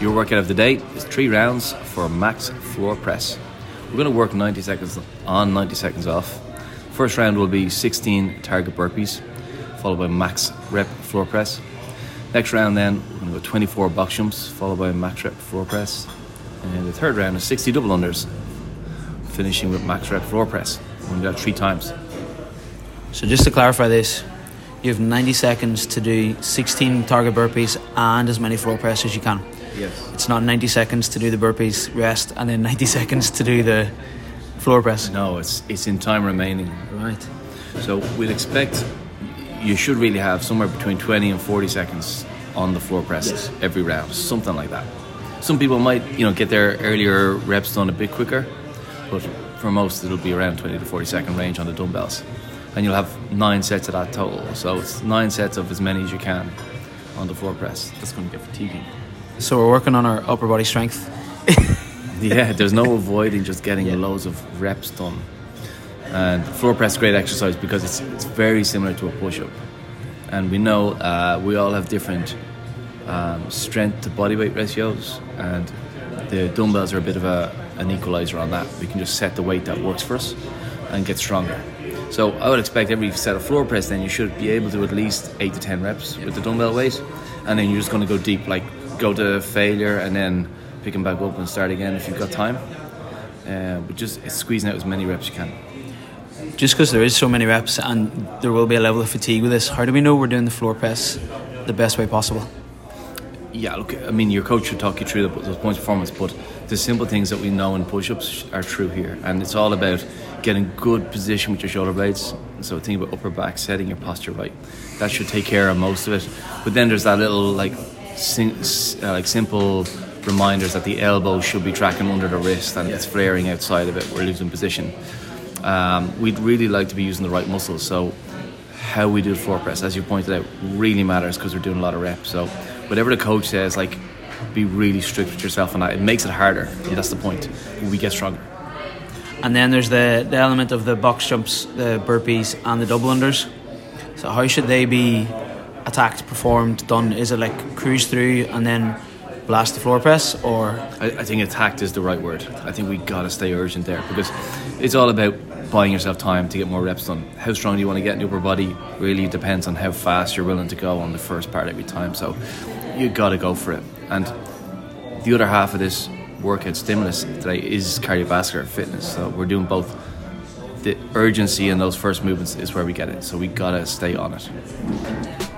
Your workout of the day is 3 rounds for max floor press. We're going to work 90 seconds on, 90 seconds off. First round will be 16 target burpees, followed by max rep floor press. Next round then, we're going to go 24 box jumps, followed by max rep floor press. And the third round is 60 double unders, finishing with max rep floor press. We're going to do that 3 times. So just to clarify this, you have 90 seconds to do 16 target burpees and as many floor press as you can. Yes. It's not 90 seconds to do the burpees, rest, and then 90 seconds to do the floor press. No, it's in time remaining. Right. So we'd expect you should really have somewhere between 20 and 40 seconds on the floor press every round, something like that. Some people might, get their earlier reps done a bit quicker, but for most it'll be around 20 to 40 second range on the dumbbells. And you'll have 9 sets of that total. So it's 9 sets of as many as you can on the floor press. That's going to get fatiguing. So we're working on our upper body strength. Yeah, there's no avoiding just getting loads of reps done. And floor press is a great exercise because it's very similar to a push-up. And we know we all have different strength to body weight ratios, and the dumbbells are a bit of an equalizer on that. We can just set the weight that works for us and get stronger. So I would expect every set of floor press then you should be able to at least 8 to 10 reps with the dumbbell weight, and then you're just going to go deep, like go to failure and then pick them back up and start again if you've got time, but just squeezing out as many reps you can. Just because there is so many reps and there will be a level of fatigue with this, how do we know we're doing the floor press the best way possible? Yeah, look, I mean, your coach should talk you through those points of performance, but the simple things that we know in push-ups are true here, and it's all about getting good position with your shoulder blades. So think about upper back, setting your posture right. That should take care of most of it. But then there's that little simple reminders that the elbow should be tracking under the wrist, and it's flaring outside of it, we're losing position. We'd really like to be using the right muscles, so how we do the floor press, as you pointed out, really matters because we're doing a lot of reps. So whatever the coach says, be really strict with yourself on that. It makes it harder, and that's the point. We get stronger. And then there's the element of the box jumps, the burpees and the double unders. So how should they be attacked, performed, done? Is it cruise through and then blast the floor press, or? I think attacked is the right word. I think we got to stay urgent there, because it's all about buying yourself time to get more reps done. How strong do you want to get in your upper body really depends on how fast you're willing to go on the first part every time. So you got to go for it. And the other half of this workout stimulus today is cardiovascular fitness. So we're doing both. The urgency in those first movements is where we get it. So we got to stay on it.